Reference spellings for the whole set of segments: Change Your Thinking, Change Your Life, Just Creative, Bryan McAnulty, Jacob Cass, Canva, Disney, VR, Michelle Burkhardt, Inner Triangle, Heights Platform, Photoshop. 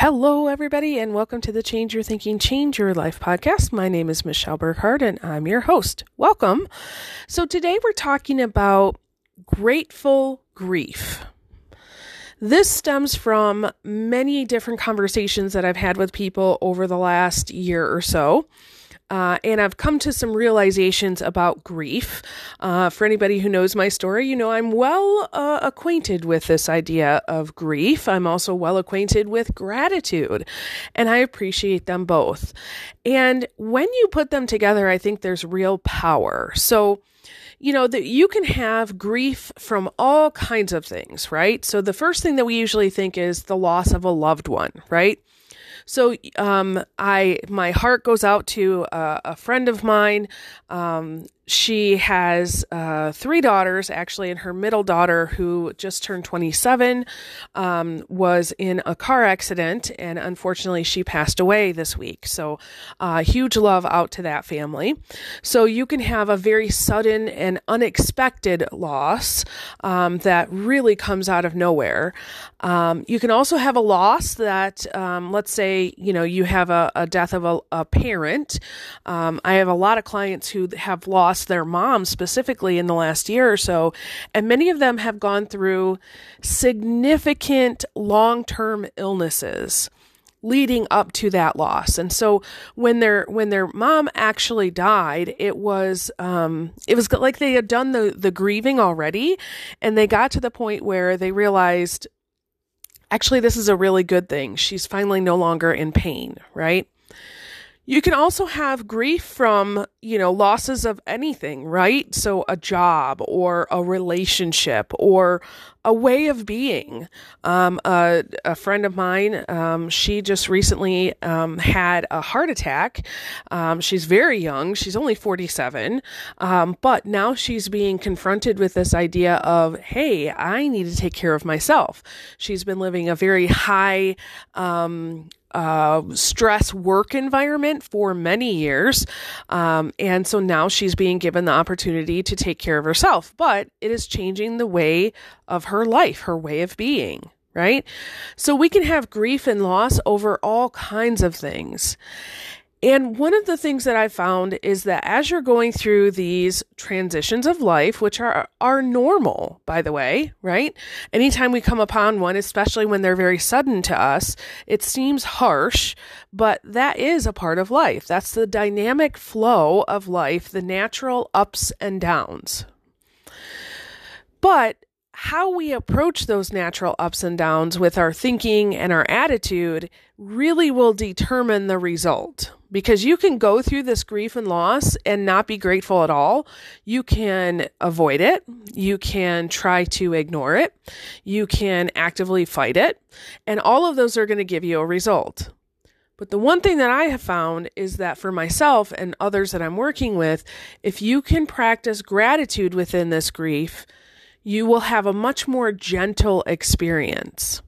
Hello, everybody, and welcome to the Change Your Thinking, Change Your Life podcast. My name is Michelle Burkhardt, and I'm your host. Welcome. So today we're talking about grateful grief. This stems from many different conversations that I've had with people over the last year or so. And I've come to some realizations about grief. For anybody who knows my story, you know I'm well acquainted with this idea of grief. I'm also well acquainted with gratitude, and I appreciate them both. And when you put them together, I think there's real power. So, you know, that you can have grief from all kinds of things, right? So the first thing that we usually think is the loss of a loved one, right? So my heart goes out to a friend of mine. She has three daughters, actually, and her middle daughter, who just turned 27, was in a car accident, and unfortunately, she passed away this week. So huge love out to that family. So you can have a very sudden and unexpected loss that really comes out of nowhere. You can also have a loss that, let's say, you know, you have a death of a parent. I have a lot of clients who have lost their mom specifically in the last year or so. And many of them have gone through significant long-term illnesses leading up to that loss. And so when their mom actually died, it was like they had done the grieving already. And they got to the point where they realized, actually, this is a really good thing. She's finally no longer in pain, right? You can also have grief from, you know, losses of anything, right? So a job or a relationship or a way of being. A friend of mine, she just recently had a heart attack. She's very young. She's only 47. But now she's being confronted with this idea of, hey, I need to take care of myself. She's been living a very high stress work environment for many years. And so now she's being given the opportunity to take care of herself, but it is changing the way of her life, her way of being, right? So we can have grief and loss over all kinds of things. And one of the things that I found is that as you're going through these transitions of life, which are normal, by the way, right? Anytime we come upon one, especially when they're very sudden to us, it seems harsh, but that is a part of life. That's the dynamic flow of life, the natural ups and downs. But how we approach those natural ups and downs with our thinking and our attitude really will determine the result. Because you can go through this grief and loss and not be grateful at all. You can avoid it. You can try to ignore it. You can actively fight it. And all of those are going to give you a result. But the one thing that I have found is that for myself and others that I'm working with, if you can practice gratitude within this grief, you will have a much more gentle experience.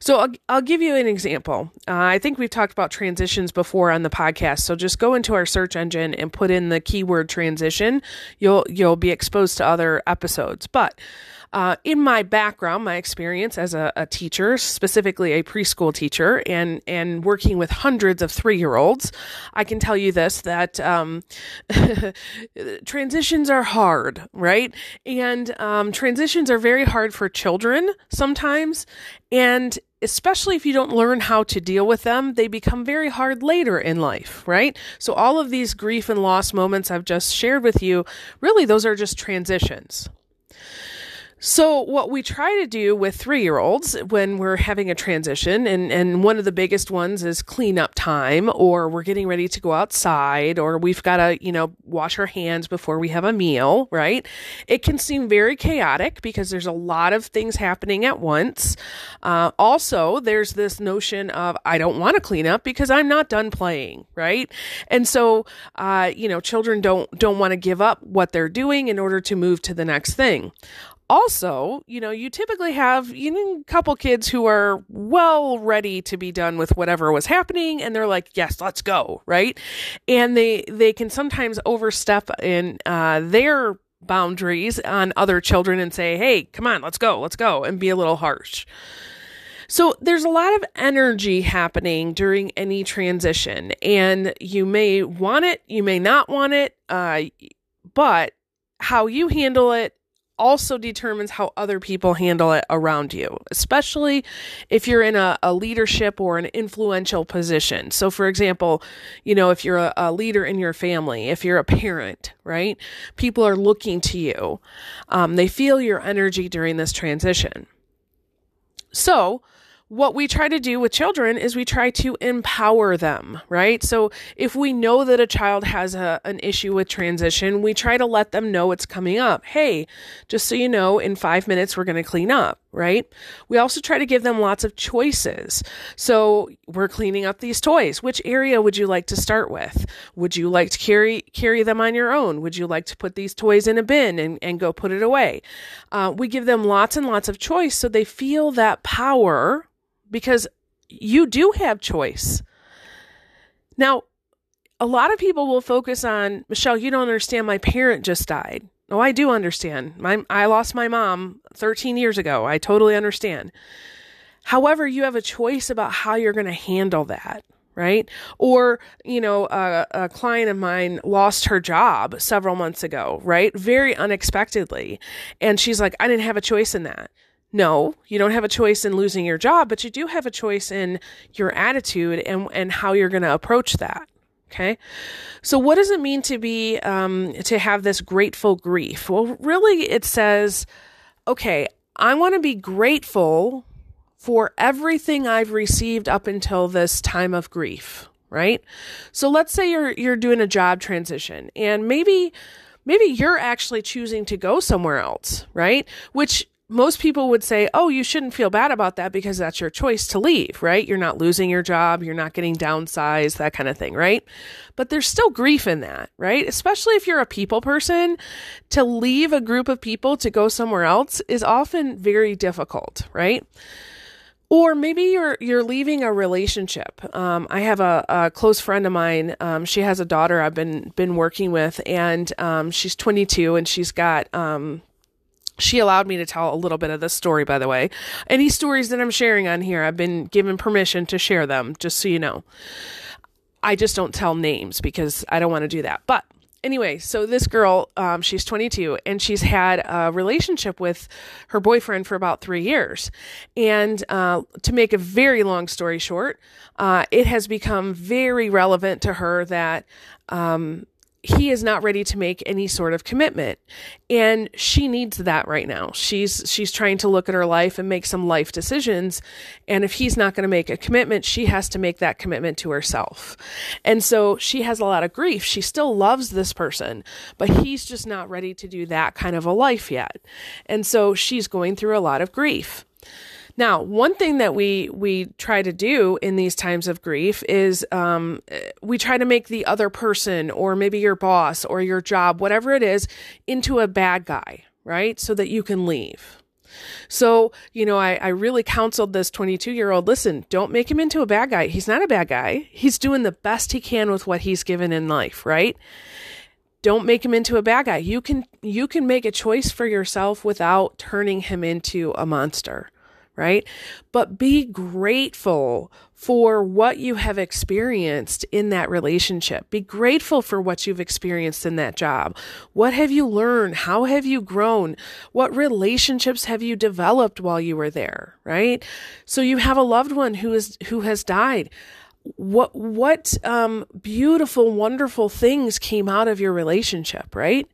So I'll give you an example. I think we've talked about transitions before on the podcast. So just go into our search engine and put in the keyword transition. You'll be exposed to other episodes. But in my background, my experience as a teacher, specifically a preschool teacher, and working with hundreds of 3-year-olds, I can tell you this, that transitions are hard, right? And transitions are very hard for children sometimes. And especially if you don't learn how to deal with them, they become very hard later in life, right? So all of these grief and loss moments I've just shared with you, really those are just transitions. So what we try to do with 3-year-olds when we're having a transition, and one of the biggest ones is cleanup time, or we're getting ready to go outside, or we've got to, you know, wash our hands before we have a meal, right? It can seem very chaotic because there's a lot of things happening at once. Also, there's this notion of, I don't want to clean up because I'm not done playing, right? And so, you know, children don't want to give up what they're doing in order to move to the next thing. Also, you know, you typically have a couple kids who are well ready to be done with whatever was happening, and they're like, yes, let's go, right? And they can sometimes overstep in their boundaries on other children and say, hey, come on, let's go, and be a little harsh. So there's a lot of energy happening during any transition, and you may want it, you may not want it, but how you handle it also determines how other people handle it around you, especially if you're in a leadership or an influential position. So for example, you know, if you're a leader in your family, if you're a parent, right? People are looking to you. They feel your energy during this transition. So what we try to do with children is we try to empower them, right? So if we know that a child has an issue with transition, we try to let them know it's coming up. Hey, just so you know, in 5 minutes, we're going to clean up, right? We also try to give them lots of choices. So we're cleaning up these toys. Which area would you like to start with? Would you like to carry them on your own? Would you like to put these toys in a bin and go put it away? We give them lots and lots of choice so they feel that power, because you do have choice. Now, a lot of people will focus on, Michelle, you don't understand, my parent just died. Oh, I do understand. I lost my mom 13 years ago. I totally understand. However, you have a choice about how you're going to handle that, right? Or, you know, a client of mine lost her job several months ago, right? Very unexpectedly. And she's like, I didn't have a choice in that. No, you don't have a choice in losing your job, but you do have a choice in your attitude and how you're going to approach that. Okay. So what does it mean to be, to have this grateful grief? Well, really it says, okay, I want to be grateful for everything I've received up until this time of grief, right? So let's say you're doing a job transition, and maybe you're actually choosing to go somewhere else, right? Which most people would say, oh, you shouldn't feel bad about that because that's your choice to leave, right? You're not losing your job. You're not getting downsized, that kind of thing, right? But there's still grief in that, right? Especially if you're a people person, to leave a group of people to go somewhere else is often very difficult, right? Or maybe you're leaving a relationship. I have a close friend of mine. She has a daughter I've been working with, and she's 22, and she's got... She allowed me to tell a little bit of this story, by the way. Any stories that I'm sharing on here, I've been given permission to share them, just so you know. I just don't tell names because I don't want to do that. But anyway, so this girl, she's 22, and she's had a relationship with her boyfriend for about 3 years. And to make a very long story short, it has become very relevant to her that he is not ready to make any sort of commitment, and she needs that right now. She's trying to look at her life and make some life decisions. And if he's not going to make a commitment, she has to make that commitment to herself. And so she has a lot of grief. She still loves this person, but he's just not ready to do that kind of a life yet. And so she's going through a lot of grief. Now, one thing that we try to do in these times of grief is we try to make the other person, or maybe your boss or your job, whatever it is, into a bad guy, right? So that you can leave. So, you know, I really counseled this 22-year-old, listen, don't make him into a bad guy. He's not a bad guy. He's doing the best he can with what he's given in life, right? Don't make him into a bad guy. You can make a choice for yourself without turning him into a monster, right? But be grateful for what you have experienced in that relationship. Be grateful for what you've experienced in that job. What have you learned? How have you grown? What relationships have you developed while you were there, right? So you have a loved one who has died. What beautiful, wonderful things came out of your relationship, right?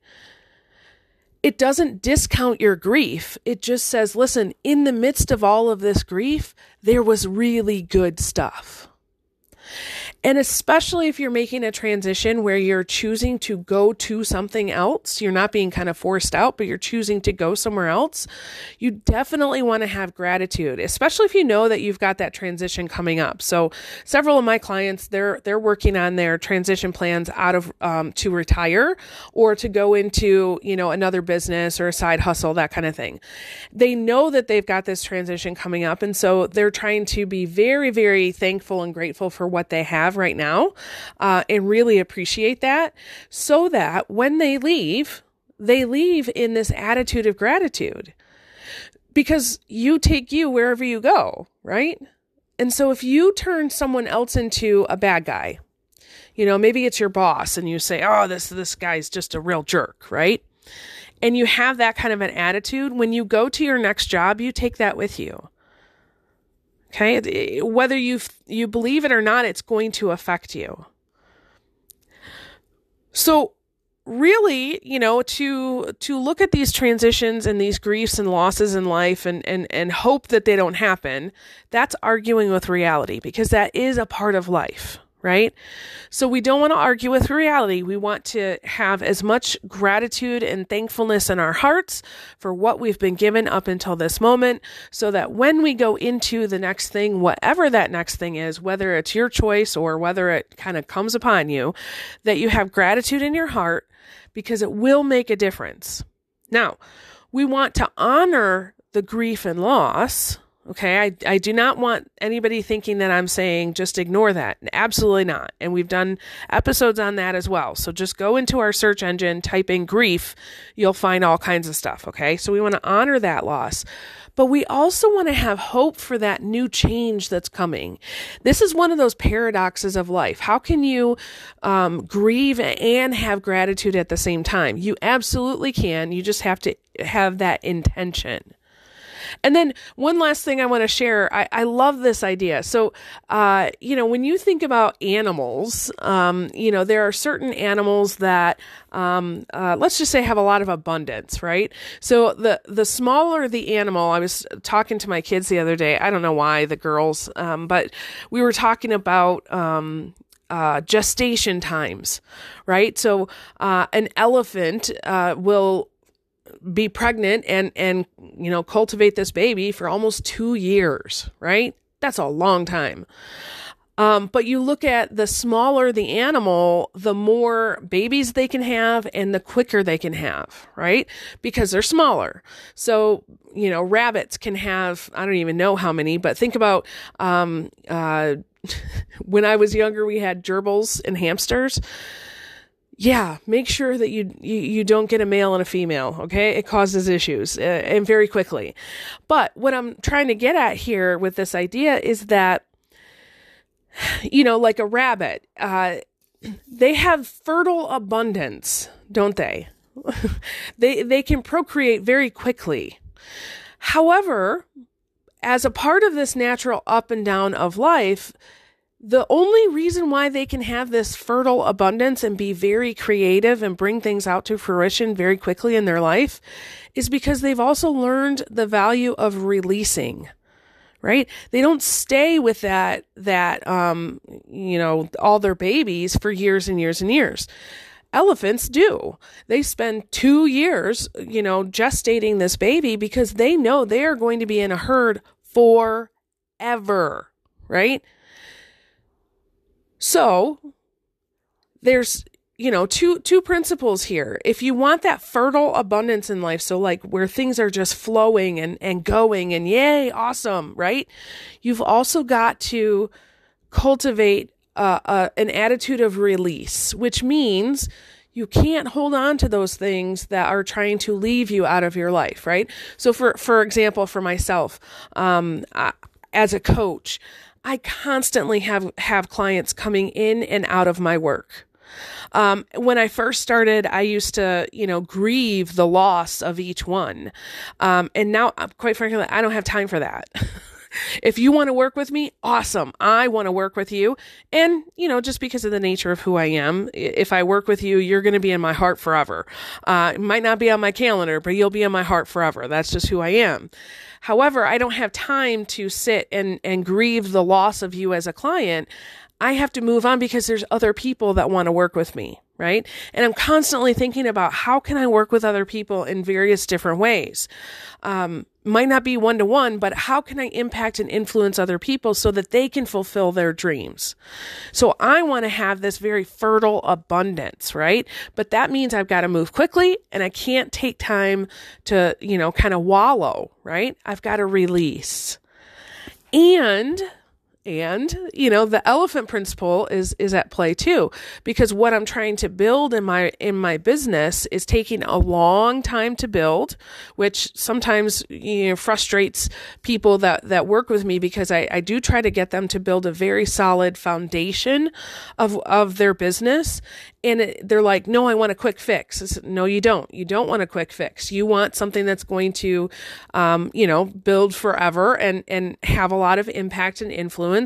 It doesn't discount your grief. It just says, listen, in the midst of all of this grief, there was really good stuff. And especially if you're making a transition where you're choosing to go to something else, you're not being kind of forced out, but you're choosing to go somewhere else, you definitely want to have gratitude, especially if you know that you've got that transition coming up. So several of my clients, they're working on their transition plans out of to retire or to go into, you know, another business or a side hustle, that kind of thing. They know that they've got this transition coming up, and so they're trying to be very, very thankful and grateful for what they have right now, and really appreciate that, so that when they leave in this attitude of gratitude. because you take you wherever you go, right? And so if you turn someone else into a bad guy, you know, maybe it's your boss and you say, oh, this guy's just a real jerk, right? And you have that kind of an attitude. When you go to your next job, you take that with you. Okay? Whether you believe it or not, it's going to affect you. So really, you know, to look at these transitions and these griefs and losses in life and hope that they don't happen, that's arguing with reality, because that is a part of life, right? So we don't want to argue with reality. We want to have as much gratitude and thankfulness in our hearts for what we've been given up until this moment, so that when we go into the next thing, whatever that next thing is, whether it's your choice or whether it kind of comes upon you, that you have gratitude in your heart, because it will make a difference. Now, we want to honor the grief and loss. Okay, I do not want anybody thinking that I'm saying just ignore that. Absolutely not. And we've done episodes on that as well. So just go into our search engine, type in grief, you'll find all kinds of stuff. Okay, so we want to honor that loss. But we also want to have hope for that new change that's coming. This is one of those paradoxes of life. How can you grieve and have gratitude at the same time? You absolutely can. You just have to have that intention. And then one last thing I want to share. I love this idea. So, you know, when you think about animals, you know, there are certain animals that, let's just say have a lot of abundance, right? So the smaller the animal, I was talking to my kids the other day, I don't know why, the girls, but we were talking about, gestation times, right? So, an elephant, will be pregnant and, you know, cultivate this baby for almost 2 years, right? That's a long time. But you look at the smaller the animal, the more babies they can have and the quicker they can have, right? Because they're smaller. So, you know, rabbits can have, I don't even know how many, but think about, when I was younger, we had gerbils and hamsters. Yeah, make sure that you don't get a male and a female, okay? It causes issues and very quickly. But what I'm trying to get at here with this idea is that, you know, like a rabbit, they have fertile abundance, don't they? They can procreate very quickly. However, as a part of this natural up and down of life, the only reason why they can have this fertile abundance and be very creative and bring things out to fruition very quickly in their life is because they've also learned the value of releasing, right? They don't stay with that, you know, all their babies for years and years and years. Elephants do. They spend 2 years, you know, gestating this baby because they know they are going to be in a herd forever, right? So there's, you know, two principles here. If you want that fertile abundance in life, so like where things are just flowing and going and yay, awesome, right? You've also got to cultivate an attitude of release, which means you can't hold on to those things that are trying to leave you out of your life, right? So for example, for myself, as a coach, I constantly have clients coming in and out of my work. When I first started, I used to, you know, grieve the loss of each one. And now, quite frankly, I don't have time for that. If you want to work with me, awesome. I want to work with you. And, you know, just because of the nature of who I am, if I work with you, you're going to be in my heart forever. It might not be on my calendar, but you'll be in my heart forever. That's just who I am. However, I don't have time to sit and grieve the loss of you as a client. I have to move on because there's other people that want to work with me, right? And I'm constantly thinking about how can I work with other people in various different ways. Might not be one-to-one, but how can I impact and influence other people so that they can fulfill their dreams? So I want to have this very fertile abundance, right? But that means I've got to move quickly and I can't take time to, you know, kind of wallow, right? I've got to release. And And, you know, the elephant principle is at play too, because what I'm trying to build in my business is taking a long time to build, which sometimes, you know, frustrates people that work with me, because I do try to get them to build a very solid foundation of their business. And they're like, no, I want a quick fix. It's, no, you don't. You don't want a quick fix. You want something that's going to, you know, build forever and have a lot of impact and influence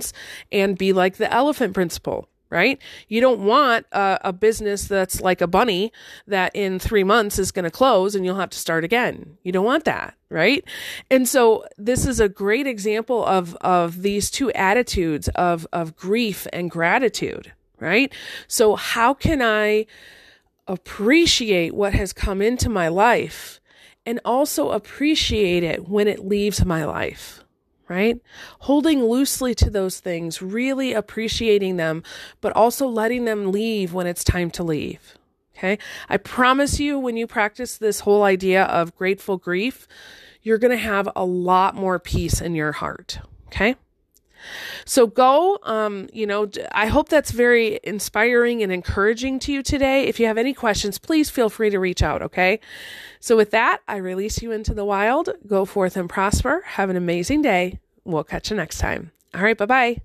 and be like the elephant principle, right? You don't want a business that's like a bunny that in 3 months is going to close and you'll have to start again. You don't want that, right? And so this is a great example of these two attitudes of grief and gratitude, right? So how can I appreciate what has come into my life and also appreciate it when it leaves my life, right? Holding loosely to those things, really appreciating them, but also letting them leave when it's time to leave. Okay. I promise you, when you practice this whole idea of grateful grief, you're going to have a lot more peace in your heart. Okay. So go, you know, I hope that's very inspiring and encouraging to you today. If you have any questions, please feel free to reach out, okay? So with that, I release you into the wild. Go forth and prosper. Have an amazing day. We'll catch you next time. All right, bye-bye.